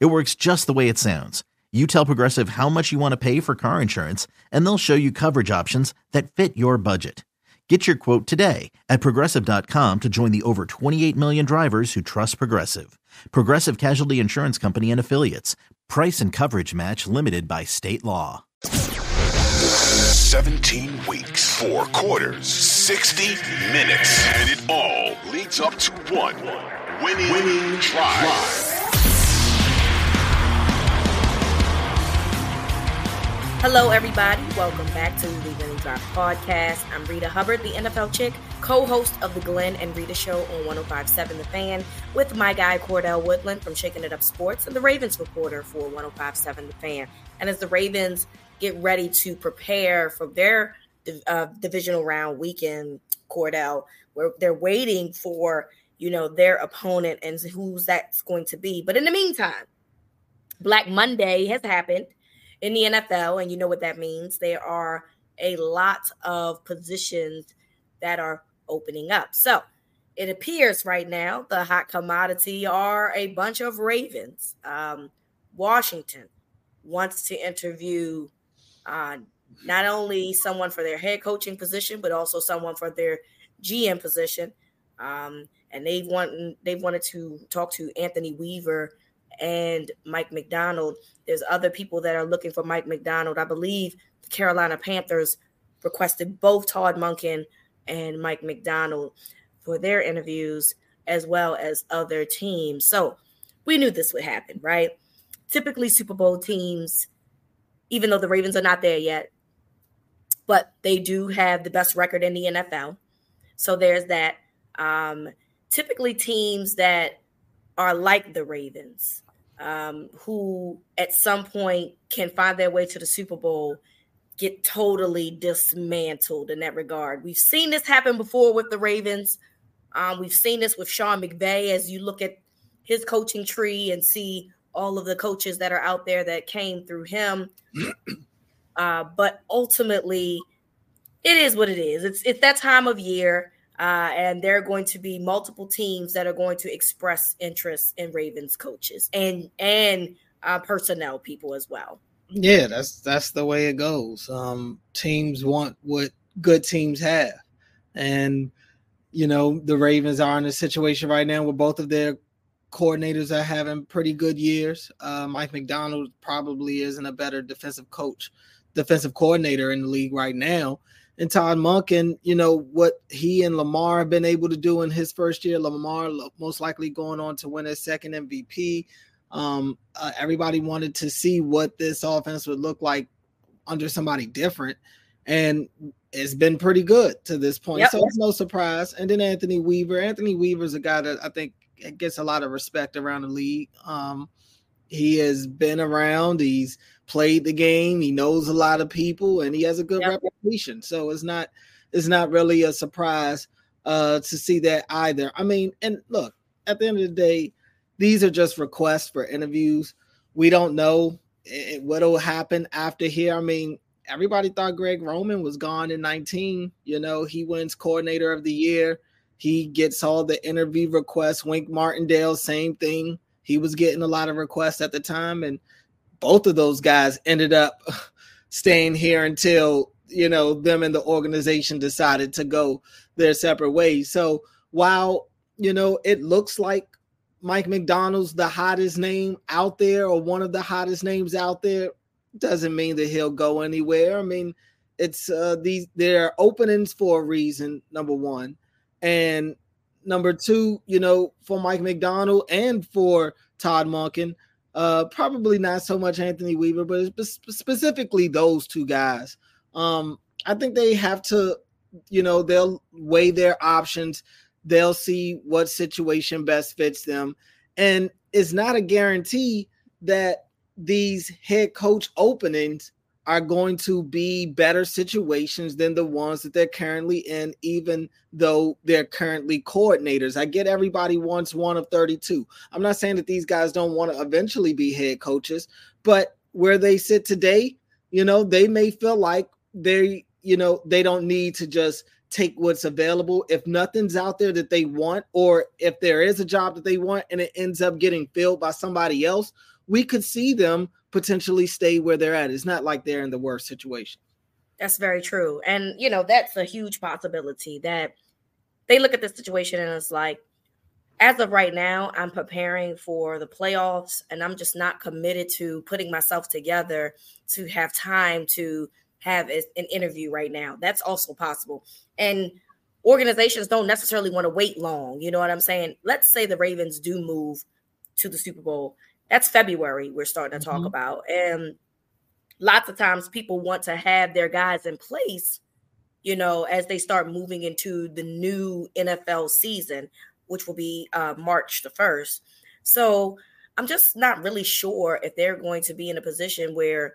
It works just the way it sounds. You tell Progressive how much you want to pay for car insurance, and they'll show you coverage options that fit your budget. Get your quote today at Progressive.com to join the over 28 million drivers who trust Progressive. Progressive Casualty Insurance Company and Affiliates. Price and coverage match limited by state law. 17 weeks, 4 quarters, 60 minutes, and it all leads up to one winning drive. Hello, everybody. Welcome back to the Winning Drop podcast. I'm Rita Hubbard, the NFL chick, co-host of the Glenn and Rita show on 105.7 The Fan with my guy Cordell Woodland from Shaking It Up Sports and the Ravens reporter for 105.7 The Fan. And as the Ravens get ready to prepare for their divisional round weekend, Cordell, where they're waiting for, you know, their opponent and who's that's going to be. But in the meantime, Black Monday has happened in the NFL, and you know what that means. There are a lot of positions that are opening up. So it appears right now the hot commodity are a bunch of Ravens. Washington wants to interview not only someone for their head coaching position, but also someone for their GM position. And they wanted to talk to Anthony Weaver and Mike Macdonald. There's other people that are looking for Mike Macdonald. I believe the Carolina Panthers requested both Todd Monken and Mike Macdonald for their interviews, as well as other teams. So we knew this would happen, right? Typically Super Bowl teams, even though the Ravens are not there yet, but they do have the best record in the NFL. So there's that. Typically teams that are like the Ravens, who at some point can find their way to the Super Bowl, get totally dismantled in that regard. We've seen this happen before with the Ravens. We've seen this with Sean McVay as you look at his coaching tree and see all of the coaches that are out there that came through him. But ultimately, it is what it is. It's that time of year. And there are going to be multiple teams that are going to express interest in Ravens coaches and personnel people as well. Yeah, that's the way it goes. Teams want what good teams have. And, you know, the Ravens are in a situation right now where both of their coordinators are having pretty good years. Mike Macdonald probably isn't a better defensive coordinator in the league right now. And Todd Monken, you know, what he and Lamar have been able to do in his first year, Lamar most likely going on to win his second MVP. Everybody wanted to see what this offense would look like under somebody different. And it's been pretty good to this point. Yep. So it's no surprise. And then Anthony Weaver. Anthony Weaver's a guy that I think gets a lot of respect around the league. He has been around. He's played the game. He knows a lot of people, and he has a good reputation. So it's not really a surprise to see that either. I mean, and look, at the end of the day, these are just requests for interviews. We don't know what'll happen after here. I mean, everybody thought Greg Roman was gone in 2019. You know, he wins coordinator of the year. He gets all the interview requests. Wink Martindale, same thing. He was getting a lot of requests at the time, and both of those guys ended up staying here until, you know, them and the organization decided to go their separate ways. So while, you know, it looks like Mike Macdonald's the hottest name out there, or one of the hottest names out there, doesn't mean that he'll go anywhere. I mean, it's there are openings for a reason, number one. And number two, you know, for Mike Macdonald and for Todd Monken, probably not so much Anthony Weaver, but specifically those two guys. I think they have to, you know, they'll weigh their options. They'll see what situation best fits them. And it's not a guarantee that these head coach openings are going to be better situations than the ones that they're currently in, even though they're currently coordinators. I get everybody wants one of 32. I'm not saying that these guys don't want to eventually be head coaches, but where they sit today, you know, they may feel like they, you know, they don't need to just take what's available. If nothing's out there that they want, or if there is a job that they want and it ends up getting filled by somebody else, we could see them potentially stay where they're at. It's not like they're in the worst situation. That's very true. And, you know, that's a huge possibility that they look at this situation and it's like, as of right now, I'm preparing for the playoffs and I'm just not committed to putting myself together to have time to have an interview right now. That's also possible. And organizations don't necessarily want to wait long. You know what I'm saying? Let's say the Ravens do move to the Super Bowl. That's February we're starting to talk about. And lots of times people want to have their guys in place, you know, as they start moving into the new NFL season, which will be March the 1st. So I'm just not really sure if they're going to be in a position where,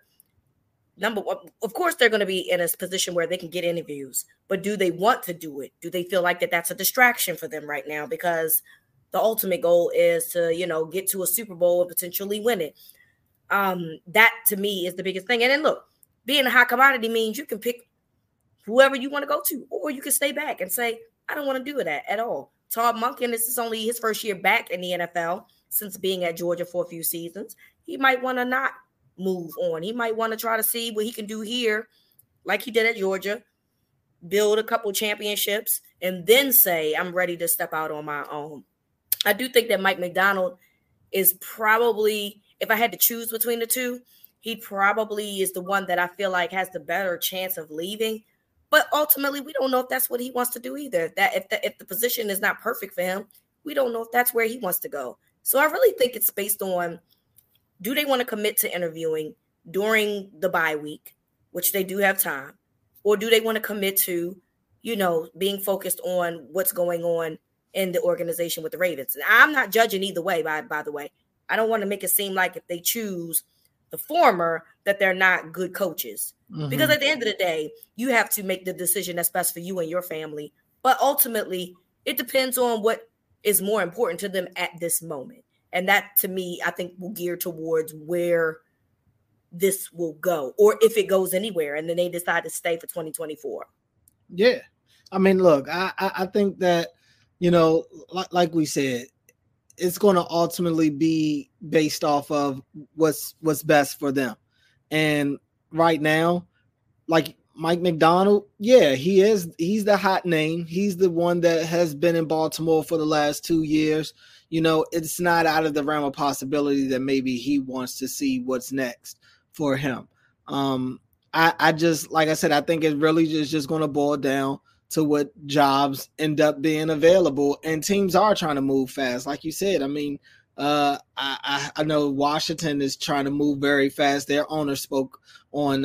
number one, of course, they're going to be in a position where they can get interviews, but do they want to do it? Do they feel like that that's a distraction for them right now? Because the ultimate goal is to, you know, get to a Super Bowl and potentially win it. That to me is the biggest thing. And then look, being a high commodity means you can pick whoever you want to go to, or you can stay back and say, I don't want to do that at all. Todd Monken, this is only his first year back in the NFL since being at Georgia for a few seasons. He might want to not move on. He might want to try to see what he can do here, like he did at Georgia, build a couple championships, and then say, I'm ready to step out on my own. I do think that Mike Macdonald is probably, if I had to choose between the two, he probably is the one that I feel like has the better chance of leaving. But ultimately, we don't know if that's what he wants to do either. That if the position is not perfect for him, we don't know if that's where he wants to go. So I really think it's based on, do they want to commit to interviewing during the bye week, which they do have time, or do they want to commit to, you know, being focused on what's going on in the organization with the Ravens? And I'm not judging either way, by the way. I don't want to make it seem like if they choose the former that they're not good coaches. Because at the end of the day, you have to make the decision that's best for you and your family. But ultimately, it depends on what is more important to them at this moment. And that, to me, I think will gear towards where this will go, or if it goes anywhere, and then they decide to stay for 2024. Yeah. I mean, look, I think that, you know, like we said, it's going to ultimately be based off of what's best for them. And right now, like Mike Macdonald, yeah, he's the hot name. He's the one that has been in Baltimore for the last 2 years. You know, it's not out of the realm of possibility that maybe he wants to see what's next for him. I just, like I said, I think it really is just going to boil down to what jobs end up being available, and teams are trying to move fast. Like you said, I mean, I know Washington is trying to move very fast. Their owner spoke on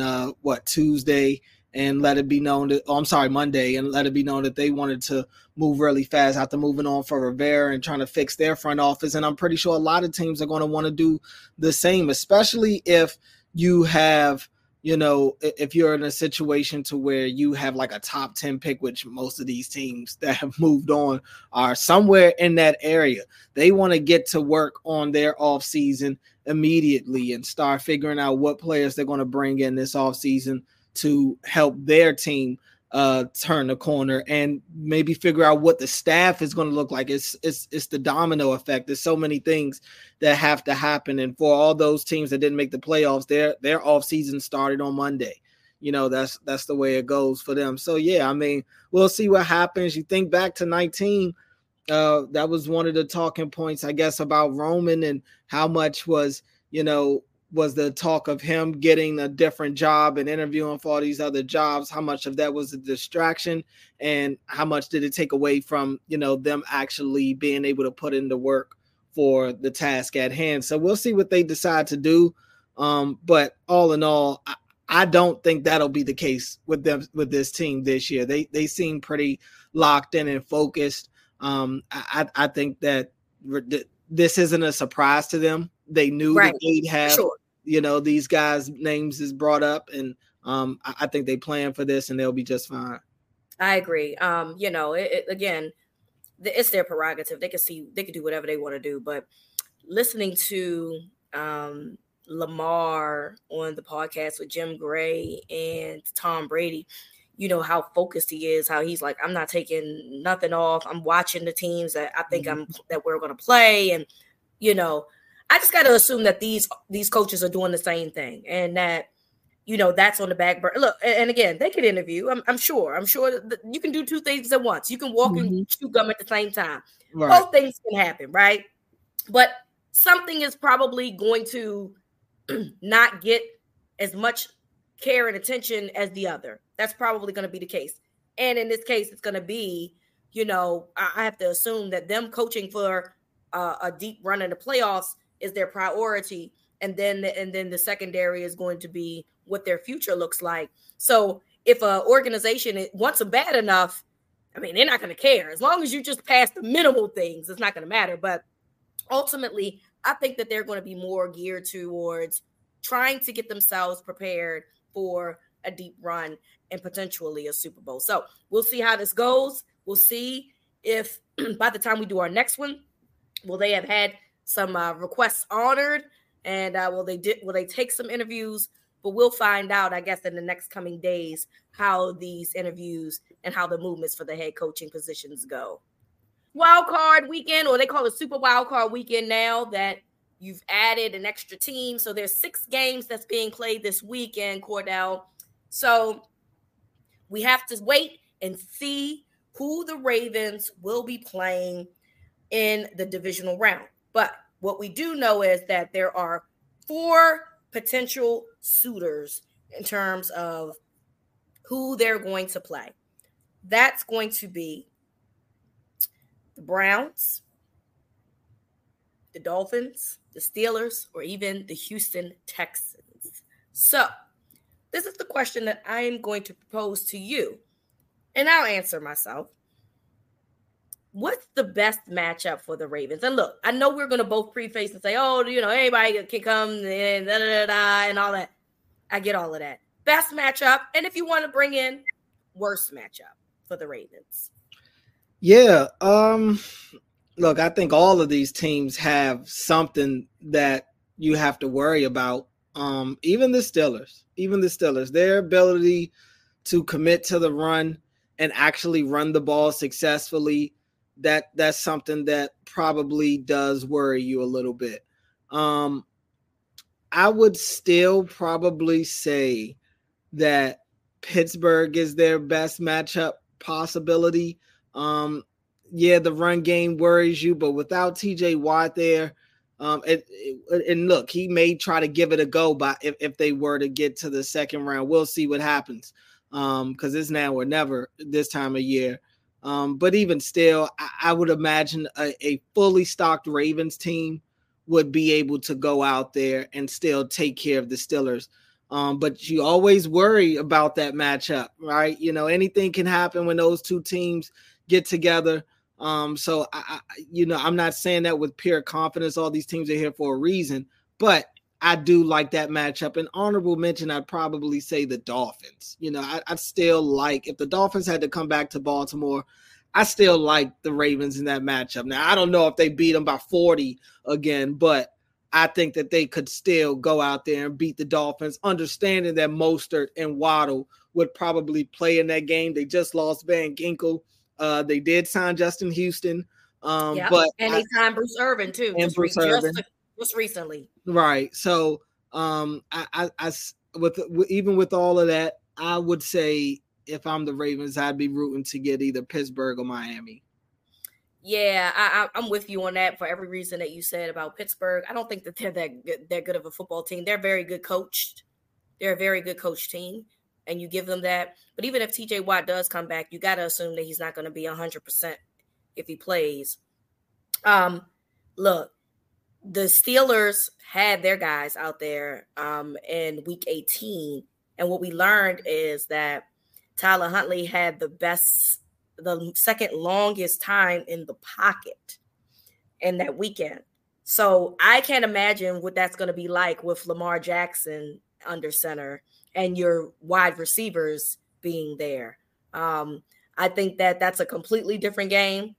Tuesday and let it be known that, Monday, and let it be known that they wanted to move really fast after moving on for Rivera and trying to fix their front office. And I'm pretty sure a lot of teams are going to want to do the same, especially if you have, you know, if you're in a situation to where you have like a top 10 pick, which most of these teams that have moved on are somewhere in that area, they want to get to work on their offseason immediately and start figuring out what players they're going to bring in this offseason to help their team turn the corner, and maybe figure out what the staff is going to look like. It's the domino effect. There's so many things that have to happen. And for all those teams that didn't make the playoffs, their offseason started on Monday. You know, that's the way it goes for them. So yeah, I mean, we'll see what happens. You think back to 19, that was one of the talking points, I guess, about Roman and how much was the talk of him getting a different job and interviewing for all these other jobs, how much of that was a distraction, and how much did it take away from, you know, them actually being able to put in the work for the task at hand. So we'll see what they decide to do. But all in all, I don't think that'll be the case with them, with this team this year. They seem pretty locked in and focused. I think that this isn't a surprise to them. They knew that they'd have you know, these guys' names is brought up, and I think they plan for this and they'll be just fine. I agree. You know, again, it's their prerogative. They can do whatever they want to do, but listening to Lamar on the podcast with Jim Gray and Tom Brady, you know, how focused he is, how he's like, I'm not taking nothing off. I'm watching the teams that I think that we're going to play. And, you know, I just got to assume that these coaches are doing the same thing, and that, you know, that's on the back burner. Look, and again, they could interview. I'm sure that you can do two things at once. You can walk and chew gum at the same time. Right. Both things can happen, right? But something is probably going to not get as much care and attention as the other. That's probably going to be the case. And in this case, it's going to be, you know, I have to assume that them coaching for a deep run in the playoffs is their priority. And then the secondary is going to be what their future looks like. So if an organization wants them bad enough, I mean, they're not going to care. As long as you just pass the minimal things, it's not going to matter. But ultimately, I think that they're going to be more geared towards trying to get themselves prepared for a deep run and potentially a Super Bowl. So we'll see how this goes. We'll see if by the time we do our next one, will they have had some requests honored, and will they take some interviews? But we'll find out, I guess, in the next coming days how these interviews and how the movements for the head coaching positions go. Wild card weekend, or they call it Super Wild Card weekend now that you've added an extra team. So there's 6 games that's being played this weekend, Cordell. So we have to wait and see who the Ravens will be playing in the divisional round. But what we do know is that there are 4 potential suitors in terms of who they're going to play. That's going to be the Browns, the Dolphins, the Steelers, or even the Houston Texans. So this is the question that I am going to propose to you, and I'll answer myself. What's the best matchup for the Ravens? And look, I know we're going to both preface and say, oh, you know, anybody can come and da, da, da, da, and all that. I get all of that. Best matchup. And if you want to bring in worst matchup for the Ravens. Yeah. Look, I think all of these teams have something that you have to worry about. Even the Steelers, their ability to commit to the run and actually run the ball successfully, that's something that probably does worry you a little bit. I would still probably say that Pittsburgh is their best matchup possibility. Yeah, the run game worries you, but without T.J. Watt there, and look, he may try to give it a go by if they were to get to the second round. We'll see what happens because it's now or never this time of year. But even still, I would imagine a fully stocked Ravens team would be able to go out there and still take care of the Steelers. But you always worry about that matchup, right? You know, anything can happen when those two teams get together. So, you know, I'm not saying that with pure confidence. All these teams are here for a reason, but I do like that matchup. An honorable mention, I'd probably say the Dolphins. You know, I still like, if the Dolphins had to come back to Baltimore, I still like the Ravens in that matchup. Now, I don't know if they beat them by 40 again, but I think that they could still go out there and beat the Dolphins, understanding that Mostert and Waddle would probably play in that game. They just lost Van Ginkel. They did sign Justin Houston. But they signed Bruce Irvin, too. And Bruce Irvin. Just recently. Right. So even with all of that, I would say if I'm the Ravens, I'd be rooting to get either Pittsburgh or Miami. Yeah, I'm with you on that for every reason that you said about Pittsburgh. I don't think that they're that good of a football team. They're very good coached. They're a very good coach team, and you give them that. But even if T.J. Watt does come back, you got to assume that he's not going to be 100% if he plays. Look, the Steelers had their guys out there in Week 18, and what we learned is that Tyler Huntley had the second longest time in the pocket in that weekend. So I can't imagine what that's going to be like with Lamar Jackson under center and your wide receivers being there. I think that that's a completely different game.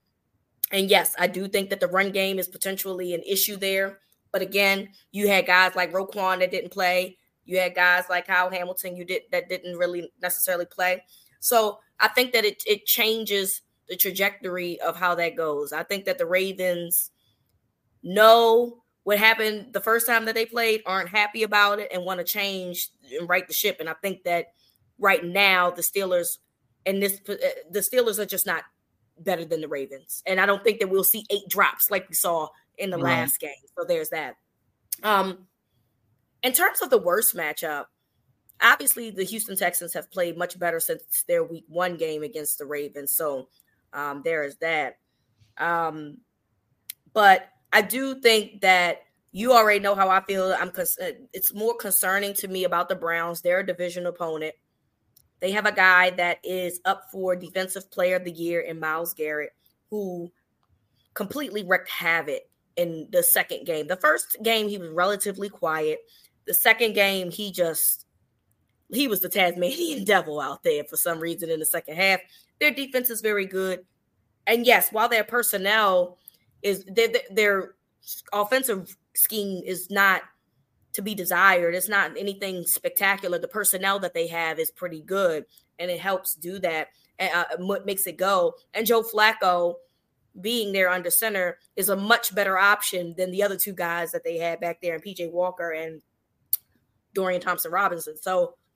And yes, I do think that the run game is potentially an issue there. But again, you had guys like Roquan that didn't play. You had guys like Kyle Hamilton that didn't really necessarily play. So I think that it changes the trajectory of how that goes. I think that the Ravens know what happened the first time that they played, aren't happy about it, and want to change and right the ship. And I think that right now the Steelers are just not better than the Ravens. And I don't think that we'll see 8 drops like we saw in the last game. So there's that. In terms of the worst matchup, obviously the Houston Texans have played much better since their week 1 game against the Ravens. So there is that. But I do think that you already know how I feel. It's more concerning to me about the Browns. They're a division opponent. They have a guy that is up for Defensive Player of the Year in Myles Garrett, who completely wreaked havoc in the second game. The first game, he was relatively quiet. The second game, he was the Tasmanian devil out there for some reason in the second half. Their defense is very good. And yes, while their personnel is their offensive scheme is not to be desired. It's not anything spectacular. The personnel that they have is pretty good, and it helps do that and makes it go. And Joe Flacco being there under center is a much better option than the other two guys that they had back there, and P.J. Walker and Dorian Thompson-Robinson.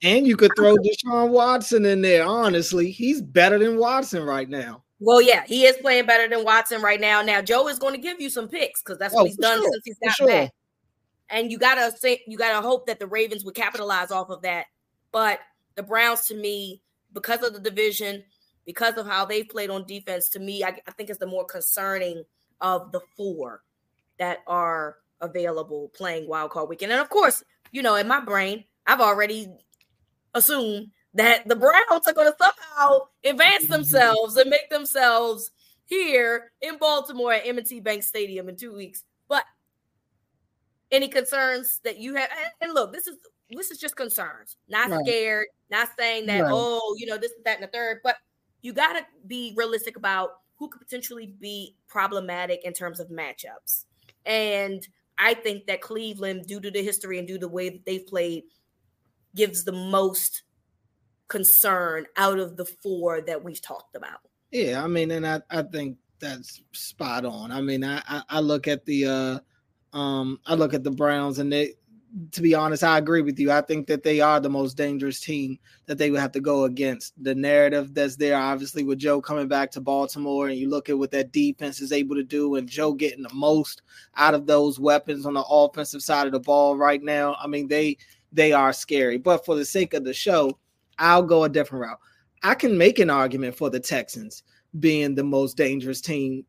And you could throw Deshaun Watson in there, honestly. He's better than Watson right now. Well, yeah, he is playing better than Watson right now. Now, Joe is going to give you some picks because that's what he's done since he's gotten back. And you gotta hope that the Ravens would capitalize off of that. But the Browns, to me, because of the division, because of how they played on defense, to me, I think is the more concerning of the 4 that are available playing Wild Card Weekend. And of course, in my brain, I've already assumed that the Browns are going to somehow advance themselves and make themselves here in Baltimore at M&T Bank Stadium in 2 weeks. But any concerns that you have? And look, this is just concerns. Not scared, not saying that, this, that, and the third. But you got to be realistic about who could potentially be problematic in terms of matchups. And I think that Cleveland, due to the history and due to the way that they've played, gives the most concern out of the 4 that we've talked about. Yeah, I mean, and I think that's spot on. I mean, I look at the Browns, and they, to be honest, I agree with you. I think that they are the most dangerous team that they would have to go against. The narrative that's there, obviously, with Joe coming back to Baltimore, and you look at what that defense is able to do, and Joe getting the most out of those weapons on the offensive side of the ball right now. I mean, they are scary. But for the sake of the show, I'll go a different route. I can make an argument for the Texans being the most dangerous team,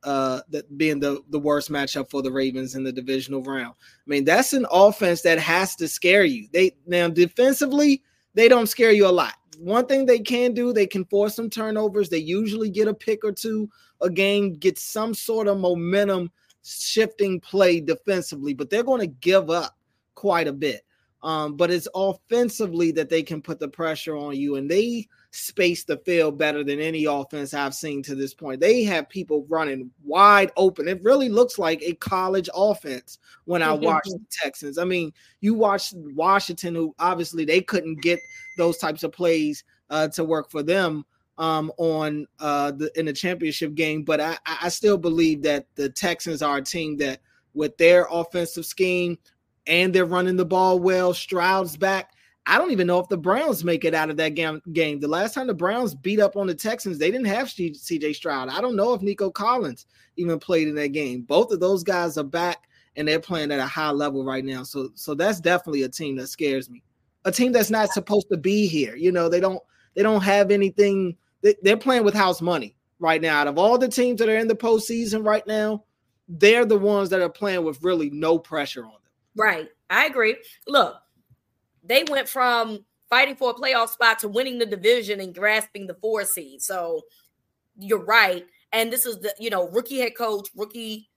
being the worst matchup for the Ravens in the divisional round. I mean, that's an offense that has to scare you. Now, defensively, they don't scare you a lot. One thing they can do, they can force some turnovers. They usually get a pick or two a game, get some sort of momentum shifting play defensively, but they're going to give up quite a bit. But it's offensively that they can put the pressure on you, and they space the field better than any offense I've seen to this point. They have people running wide open. It really looks like a college offense when I watch the Texans. I mean, you watch Washington, who obviously they couldn't get those types of plays to work for them in the championship game. But I still believe that the Texans are a team that, with their offensive scheme, and they're running the ball well. Stroud's back. I don't even know if the Browns make it out of that game. The last time the Browns beat up on the Texans, they didn't have C.J. Stroud. I don't know if Nico Collins even played in that game. Both of those guys are back, and they're playing at a high level right now. So that's definitely a team that scares me. A team that's not supposed to be here. They don't have anything. They're playing with house money right now. Out of all the teams that are in the postseason right now, they're the ones that are playing with really no pressure on them. Right. I agree. Look, they went from fighting for a playoff spot to winning the division and grasping the 4 seed. So you're right. And this is the, rookie head coach, rookie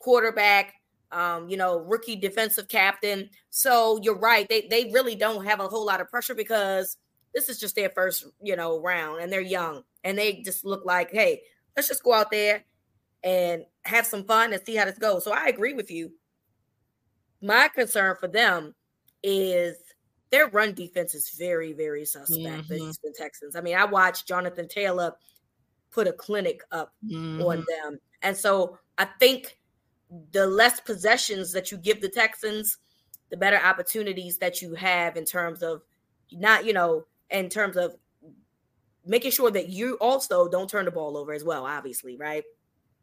quarterback, rookie defensive captain. So you're right. They really don't have a whole lot of pressure because this is just their first, round, and they're young, and they just look like, hey, let's just go out there and have some fun and see how this goes. So I agree with you. My concern for them is their run defense is very, very suspect, the Houston Texans. I mean, I watched Jonathan Taylor put a clinic up on them. And so I think the less possessions that you give the Texans, the better opportunities that you have in terms of not, in terms of making sure that you also don't turn the ball over as well, obviously, right?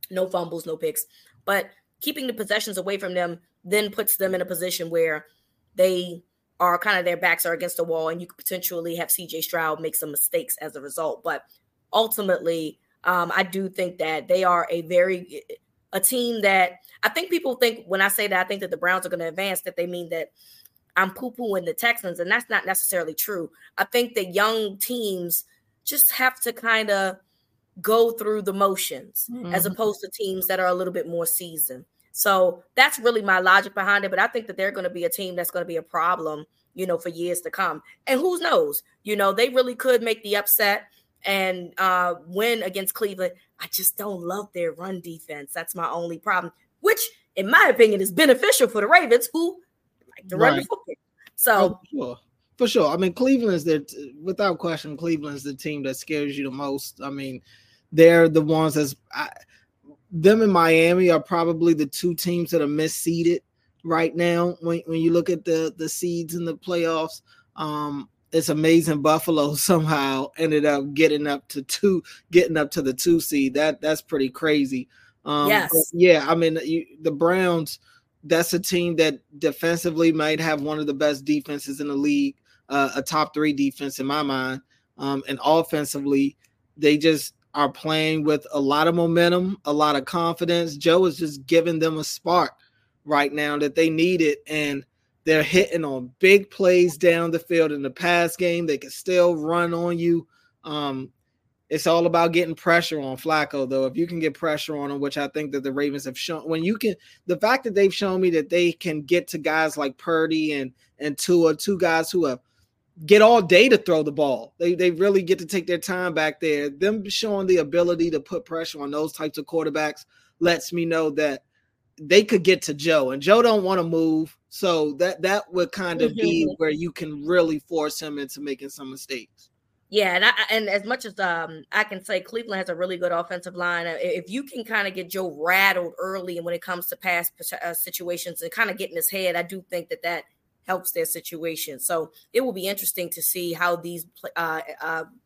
No fumbles, no picks. But keeping the possessions away from them then puts them in a position where they are kind of their backs are against the wall, and you could potentially have C.J. Stroud make some mistakes as a result. But ultimately, I do think that they are a team that I think people think when I say that, I think that the Browns are going to advance, that they mean that I'm poo-pooing the Texans, and that's not necessarily true. I think that young teams just have to kind of go through the motions as opposed to teams that are a little bit more seasoned. So that's really my logic behind it. But I think that they're going to be a team that's going to be a problem, for years to come. And who knows, they really could make the upset and win against Cleveland. I just don't love their run defense. That's my only problem, which in my opinion is beneficial for the Ravens, who like to run the football. So for sure. I mean, Cleveland's without question, Cleveland's the team that scares you the most. I mean, they're the ones them and Miami are probably the two teams that are misseeded right now. When you look at the seeds in the playoffs, it's amazing Buffalo somehow ended up getting up to the 2 seed. That's pretty crazy. Yes. Yeah, I mean the Browns. That's a team that defensively might have one of the best defenses in the league, a top 3 defense in my mind. And offensively, they just are playing with a lot of momentum, a lot of confidence. Joe is just giving them a spark right now that they need it, and they're hitting on big plays down the field in the pass game. They can still run on you. It's all about getting pressure on Flacco, though. If you can get pressure on him, which I think that the Ravens have shown, the fact that they've shown me that they can get to guys like Purdy and Tua, two guys who have get all day to throw the ball. They really get to take their time back there. Them showing the ability to put pressure on those types of quarterbacks lets me know that they could get to Joe, and Joe don't want to move. So that would kind of be where you can really force him into making some mistakes. Yeah, and as much as I can say, Cleveland has a really good offensive line. If you can kind of get Joe rattled early, and when it comes to pass situations and kind of get in his head, I do think that helps their situation. So it will be interesting to see how these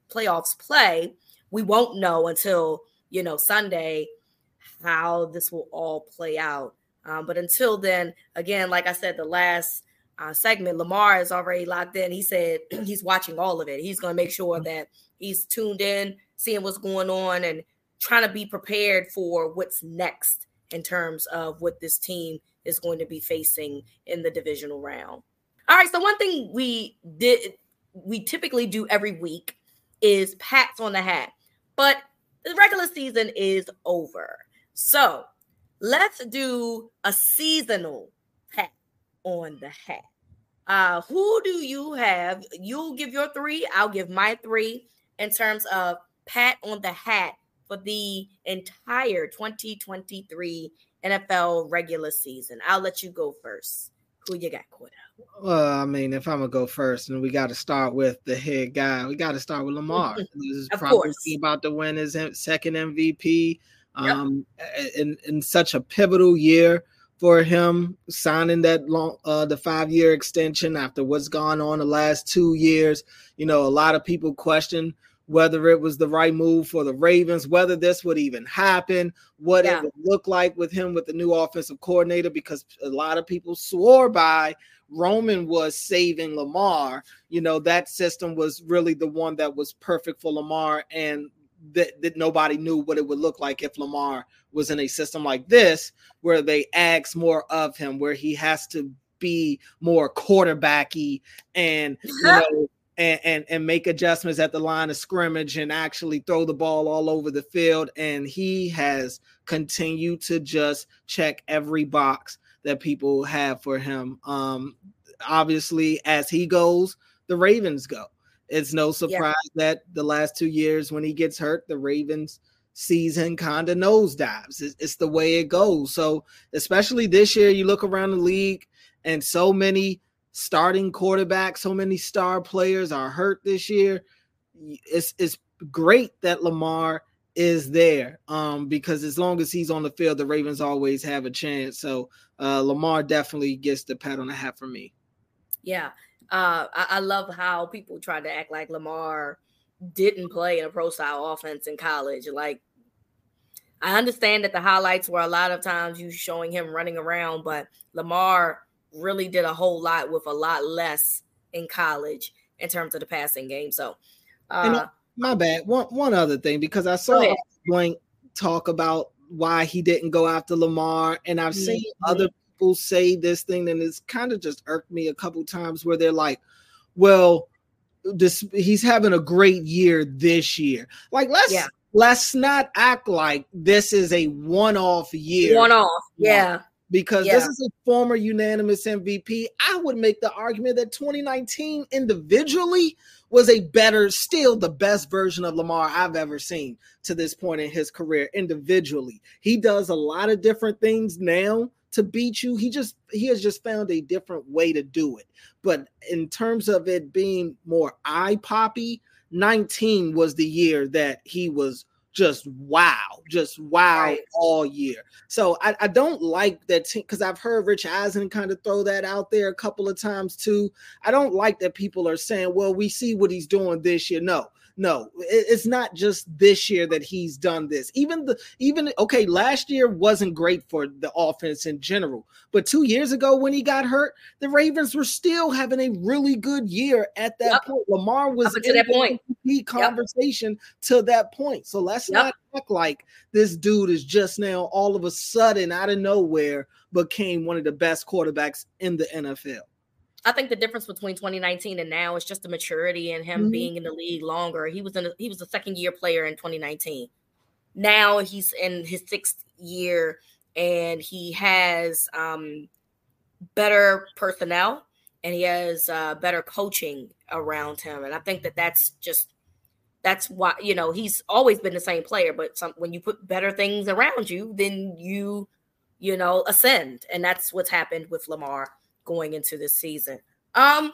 playoffs play. We won't know until, Sunday how this will all play out. But until then, again, like I said, the last segment, Lamar is already locked in. He said he's watching all of it. He's going to make sure that he's tuned in, seeing what's going on, and trying to be prepared for what's next in terms of what this team is going to be facing in the divisional round. All right, so one thing we typically do every week is pats on the hat, but the regular season is over. So let's do a seasonal pat on the hat. Who do you have? You'll give your 3, I'll give my 3 in terms of pat on the hat for the entire 2023 NFL regular season. I'll let you go first. Who you got, Cordell? Well, I mean, if I'm going to go first, then we got to start with the head guy. We got to start with Lamar. This is probably about to win his second MVP. In such a pivotal year for him, signing that long, the 5-year extension after what's gone on the last 2 years. A lot of people question whether it was the right move for the Ravens, whether this would even happen, what it would look like with him with the new offensive coordinator, because a lot of people swore by Roman was saving Lamar. That system was really the one that was perfect for Lamar, and that nobody knew what it would look like if Lamar was in a system like this, where they ask more of him, where he has to be more quarterbacky and, and make adjustments at the line of scrimmage and actually throw the ball all over the field. And he has continued to just check every box that people have for him. Obviously, as he goes, the Ravens go. It's no surprise that the last 2 years when he gets hurt, the Ravens season kind of nosedives. It's the way it goes. So especially this year, you look around the league and so many starting quarterbacks, so many star players are hurt this year. It's great that Lamar is there because as long as he's on the field, the Ravens always have a chance. So Lamar definitely gets the pat on the hat from me. Yeah. I love how people try to act like Lamar didn't play in a pro-style offense in college. Like, I understand that the highlights were a lot of times you showing him running around, but Lamar really did a whole lot with a lot less in college in terms of the passing game. So, my bad. One other thing, because I saw Blank talk about why he didn't go after Lamar, and I've seen other people say this thing, and it's kind of just irked me a couple times where they're like, well, he's having a great year this year. Like, let's not act like this is a one-off year. Because this is a former unanimous MVP. I would make the argument that 2019 individually was still the best version of Lamar I've ever seen to this point in his career individually. He does a lot of different things now to beat you. He has just found a different way to do it. But in terms of it being more eye-poppy, 19 was the year that he was just wow right. all year. So I don't like that because I've heard Rich Eisen kind of throw that out there a couple of times too. I don't like that people are saying, well, we see what he's doing this year. No, it's not just this year that he's done this. Okay, last year wasn't great for the offense in general, but 2 years ago when he got hurt, the Ravens were still having a really good year at that point. Lamar was in that point. MVP conversation to that point. So let's not act like this dude is just now all of a sudden out of nowhere became one of the best quarterbacks in the NFL. I think the difference between 2019 and now is just the maturity and him being in the league longer. He was a second-year player in 2019. Now he's in his sixth year, and he has better personnel, and he has better coaching around him. And I think that that's why, he's always been the same player, but when you put better things around you, then you ascend. And that's what's happened with Lamar going into this season. I'll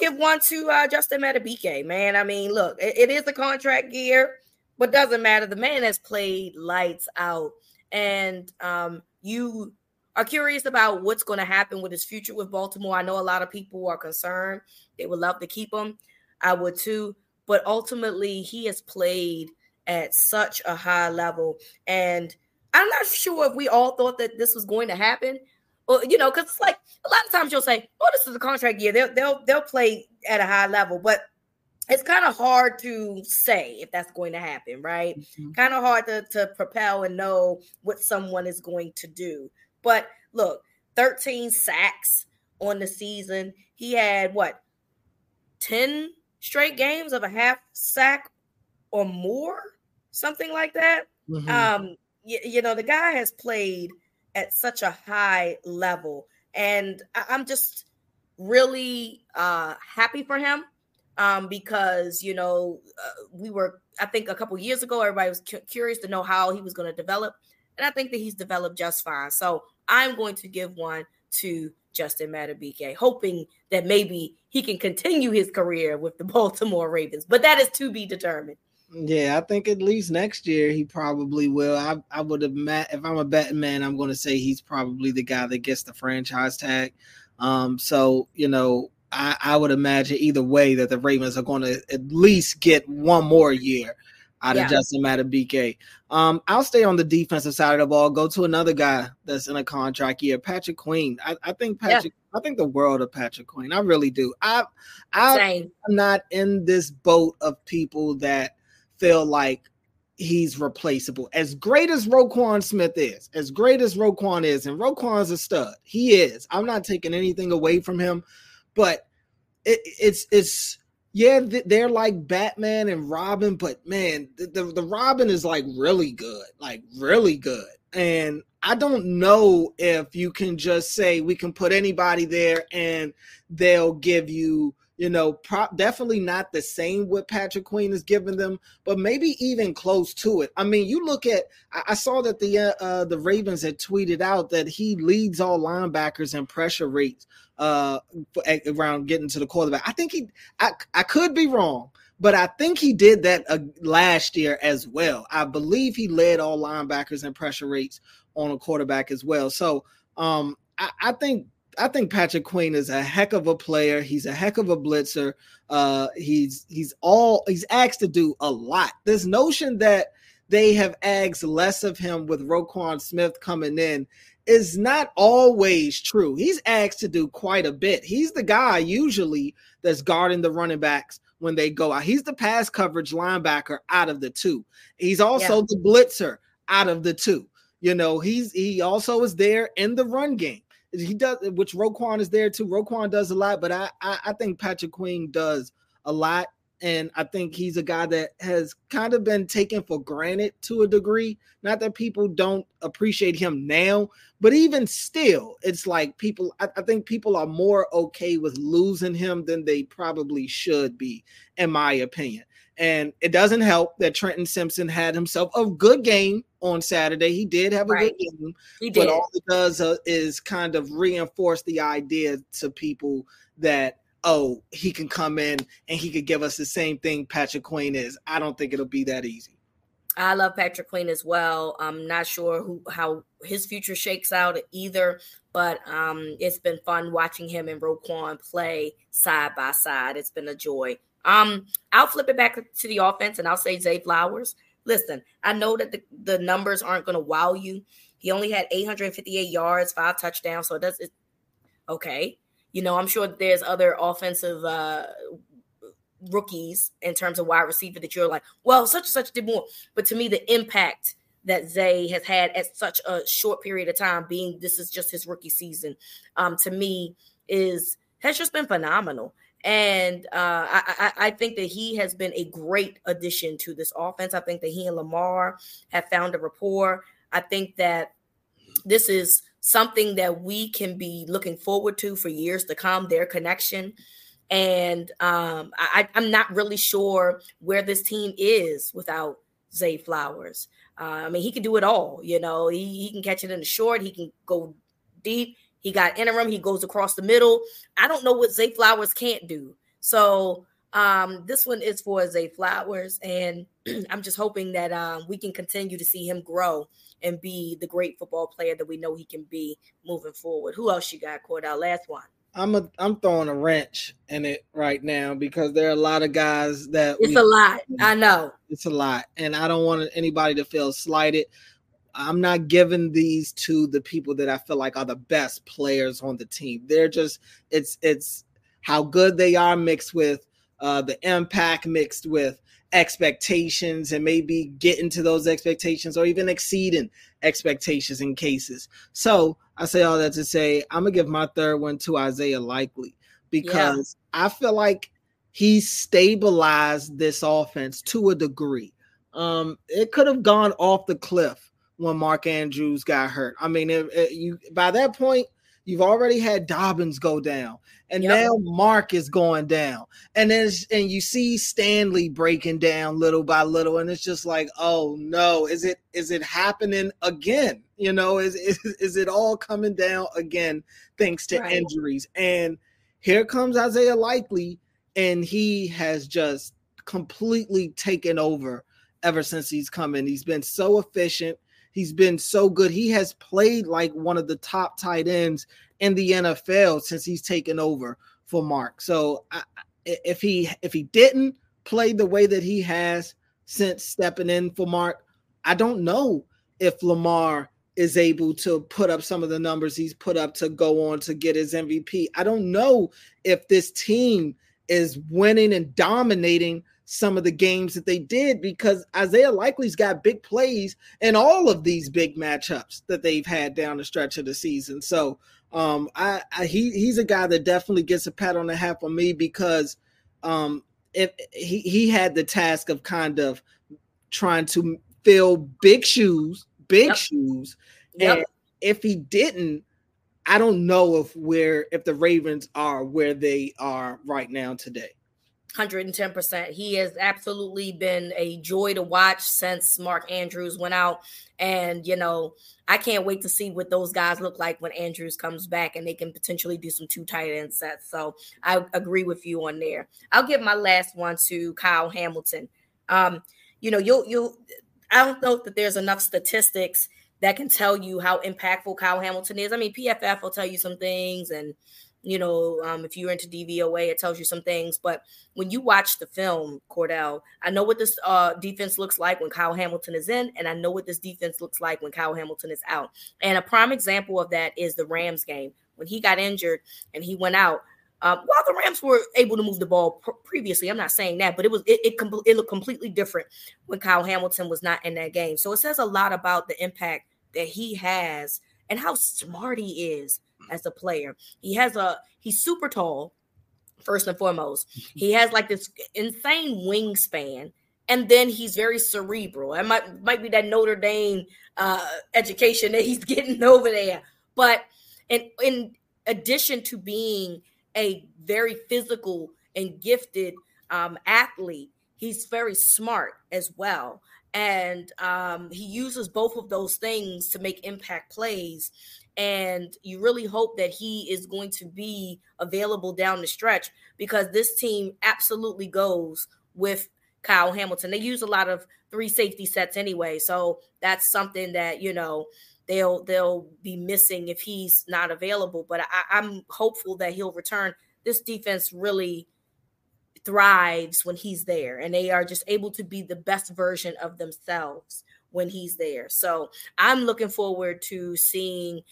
give one to Justin Madubuike, man. I mean, look, it is a contract year, but doesn't matter. The man has played lights out, and you are curious about what's going to happen with his future with Baltimore. I know a lot of people are concerned. They would love to keep him. I would too. But ultimately, he has played at such a high level, and I'm not sure if we all thought that this was going to happen. Well, because it's like a lot of times you'll say, "Oh, this is a contract year. They'll play at a high level," but it's kind of hard to say if that's going to happen, right? Mm-hmm. Kind of hard to propel and know what someone is going to do. But look, 13 sacks on the season. He had 10 straight games of a half sack or more, something like that. Mm-hmm. The guy has played at such a high level. And I'm just really happy for him because, we were, I think a couple years ago, everybody was curious to know how he was going to develop. And I think that he's developed just fine. So I'm going to give one to Justin Madubuike, hoping that maybe he can continue his career with the Baltimore Ravens. But that is to be determined. Yeah, I think at least next year he probably will. I would have met if I'm a betting man, I'm going to say he's probably the guy that gets the franchise tag. I would imagine either way that the Ravens are going to at least get one more year out of Justin Madubuike. I'll stay on the defensive side of the ball, go to another guy that's in a contract year, Patrick Queen. I think the world of Patrick Queen. I really do. I'm not in this boat of people that feel like he's replaceable. As great as Roquan Smith is, and Roquan's a stud, he is. I'm not taking anything away from him, but they're like Batman and Robin, but man, the Robin is like really good, and I don't know if you can just say we can put anybody there and they'll give you, you know, definitely not the same what Patrick Queen is giving them, but maybe even close to it. I mean, you look at, I saw that the Ravens had tweeted out that he leads all linebackers in pressure rates around getting to the quarterback. I think I could be wrong, but I think he did that last year as well. I believe he led all linebackers in pressure rates on a quarterback as well. So I think Patrick Queen is a heck of a player. He's a heck of a blitzer. He's asked to do a lot. This notion that they have asked less of him with Roquan Smith coming in is not always true. He's asked to do quite a bit. He's the guy usually that's guarding the running backs when they go out. He's the pass coverage linebacker out of the two. He's also the blitzer out of the two. You know, he also is there in the run game. He does, which Roquan is there too. Roquan does a lot, but I think Patrick Queen does a lot, and I think he's a guy that has kind of been taken for granted to a degree. Not that people don't appreciate him now, but even still, it's like people. I think people are more okay with losing him than they probably should be, in my opinion. And it doesn't help that Trenton Simpson had himself a good game on Saturday. He did have a good game. He did. But all it does is kind of reinforce the idea to people that, oh, he can come in and he could give us the same thing Patrick Queen is. I don't think it'll be that easy. I love Patrick Queen as well. I'm not sure how his future shakes out either, but it's been fun watching him and Roquan play side by side. It's been a joy. I'll flip it back to the offense, and I'll say Zay Flowers. Listen, I know that the numbers aren't going to wow you. He only had 858 yards, 5 touchdowns, so it okay. You know, I'm sure there's other offensive rookies in terms of wide receiver that you're like, well, such and such did more. But to me, the impact that Zay has had at such a short period of time, being this is just his rookie season, to me has just been phenomenal. And I think that he has been a great addition to this offense. I think that he and Lamar have found a rapport. I think that this is something that we can be looking forward to for years to come, their connection. And I'm not really sure where this team is without Zay Flowers. I mean, he can do it all. You know, he can catch it in the short. He can go deep. He got interim. He goes across the middle. I don't know what Zay Flowers can't do. So this one is for Zay Flowers, and I'm just hoping that we can continue to see him grow and be the great football player that we know he can be moving forward. Who else you got, Cordell? Last one. I'm throwing a wrench in it right now because there are a lot of guys that it's a lot. I know it's a lot, and I don't want anybody to feel slighted. I'm not giving these to the people that I feel like are the best players on the team. They're just it's how good they are mixed with the impact, mixed with expectations, and maybe getting to those expectations or even exceeding expectations in cases. So I say all that to say I'm going to give my third one to Isaiah Likely because I feel like he stabilized this offense to a degree. It could have gone off the cliff when Mark Andrews got hurt. I mean, you by that point, you've already had Dobbins go down, and now Mark is going down. And then you see Stanley breaking down little by little, and it's just like, oh no, is it happening again? You know, is it all coming down again thanks to injuries? And here comes Isaiah Likely, and he has just completely taken over ever since he's come in. He's been so efficient. He's been so good. He has played like one of the top tight ends in the NFL since he's taken over for Mark. So if he didn't play the way that he has since stepping in for Mark, I don't know if Lamar is able to put up some of the numbers he's put up to go on to get his MVP. I don't know if this team is winning and dominating some of the games that they did because Isaiah Likely's got big plays in all of these big matchups that they've had down the stretch of the season. So he's a guy that definitely gets a pat on the hat for me because he had the task of kind of trying to fill big shoes, and if he didn't, I don't know if the Ravens are where they are right now today. 110%. He has absolutely been a joy to watch since Mark Andrews went out. And, you know, I can't wait to see what those guys look like when Andrews comes back and they can potentially do some two tight end sets. So I agree with you on there. I'll give my last one to Kyle Hamilton. I don't know that there's enough statistics that can tell you how impactful Kyle Hamilton is. I mean, PFF will tell you some things, and, you know, if you're into DVOA, it tells you some things. But when you watch the film, Cordell, I know what this defense looks like when Kyle Hamilton is in, and I know what this defense looks like when Kyle Hamilton is out. And a prime example of that is the Rams game. When he got injured and he went out, while the Rams were able to move the ball previously, I'm not saying that, but it looked completely different when Kyle Hamilton was not in that game. So it says a lot about the impact that he has and how smart he is as a player. He's super tall, first and foremost. He has like this insane wingspan, and then he's very cerebral. It might be that Notre Dame education that he's getting over there. But in addition to being a very physical and gifted athlete, he's very smart as well. And he uses both of those things to make impact plays. And you really hope that he is going to be available down the stretch, because this team absolutely goes with Kyle Hamilton. They use a lot of three safety sets anyway. So that's something that, you know, they'll be missing if he's not available. But I'm hopeful that he'll return. This defense really thrives when he's there, and they are just able to be the best version of themselves when he's there. So I'm looking forward to seeing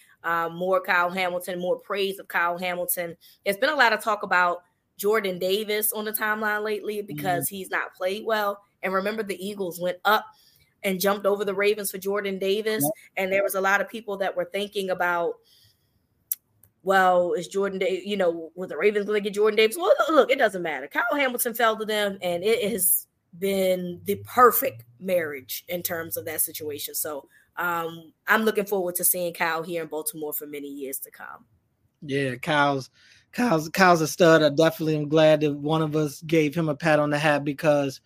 more Kyle Hamilton, more praise of Kyle Hamilton. There's been a lot of talk about Jordan Davis on the timeline lately because he's not played well. And remember, the Eagles went up and jumped over the Ravens for Jordan Davis. Yep. And there was a lot of people that were thinking about, well, is Jordan Davis, you know, were the Ravens going to get Jordan Davis? Well, look, it doesn't matter. Kyle Hamilton fell to them, and it has been the perfect marriage in terms of that situation. So I'm looking forward to seeing Kyle here in Baltimore for many years to come. Yeah, Kyle's a stud. I definitely am glad that one of us gave him a pat on the hat, because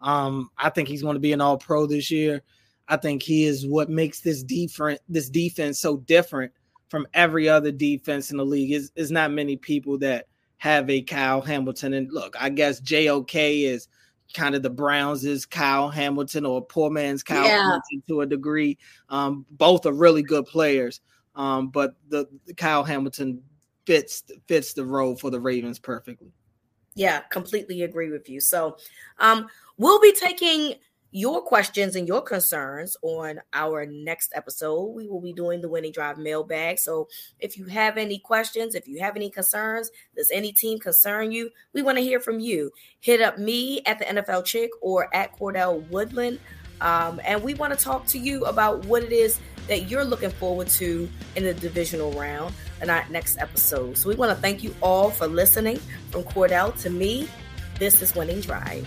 I think he's going to be an All-Pro this year. I think he is what makes this defense so different from every other defense in the league. It's not many people that have a Kyle Hamilton. And look, I guess JOK is kind of the Browns' is Kyle Hamilton, or poor man's Kyle Hamilton to a degree. Both are really good players, but the Kyle Hamilton fits the role for the Ravens perfectly. Yeah, completely agree with you. So we'll be taking your questions and your concerns on our next episode. We will be doing the Winning Drive mailbag. So if you have any questions, if you have any concerns, does any team concern you? We want to hear from you. Hit up me at the NFL Chick or at Cordell Woodland. And we want to talk to you about what it is that you're looking forward to in the divisional round in our next episode. So we want to thank you all for listening. From Cordell to me, this is Winning Drive.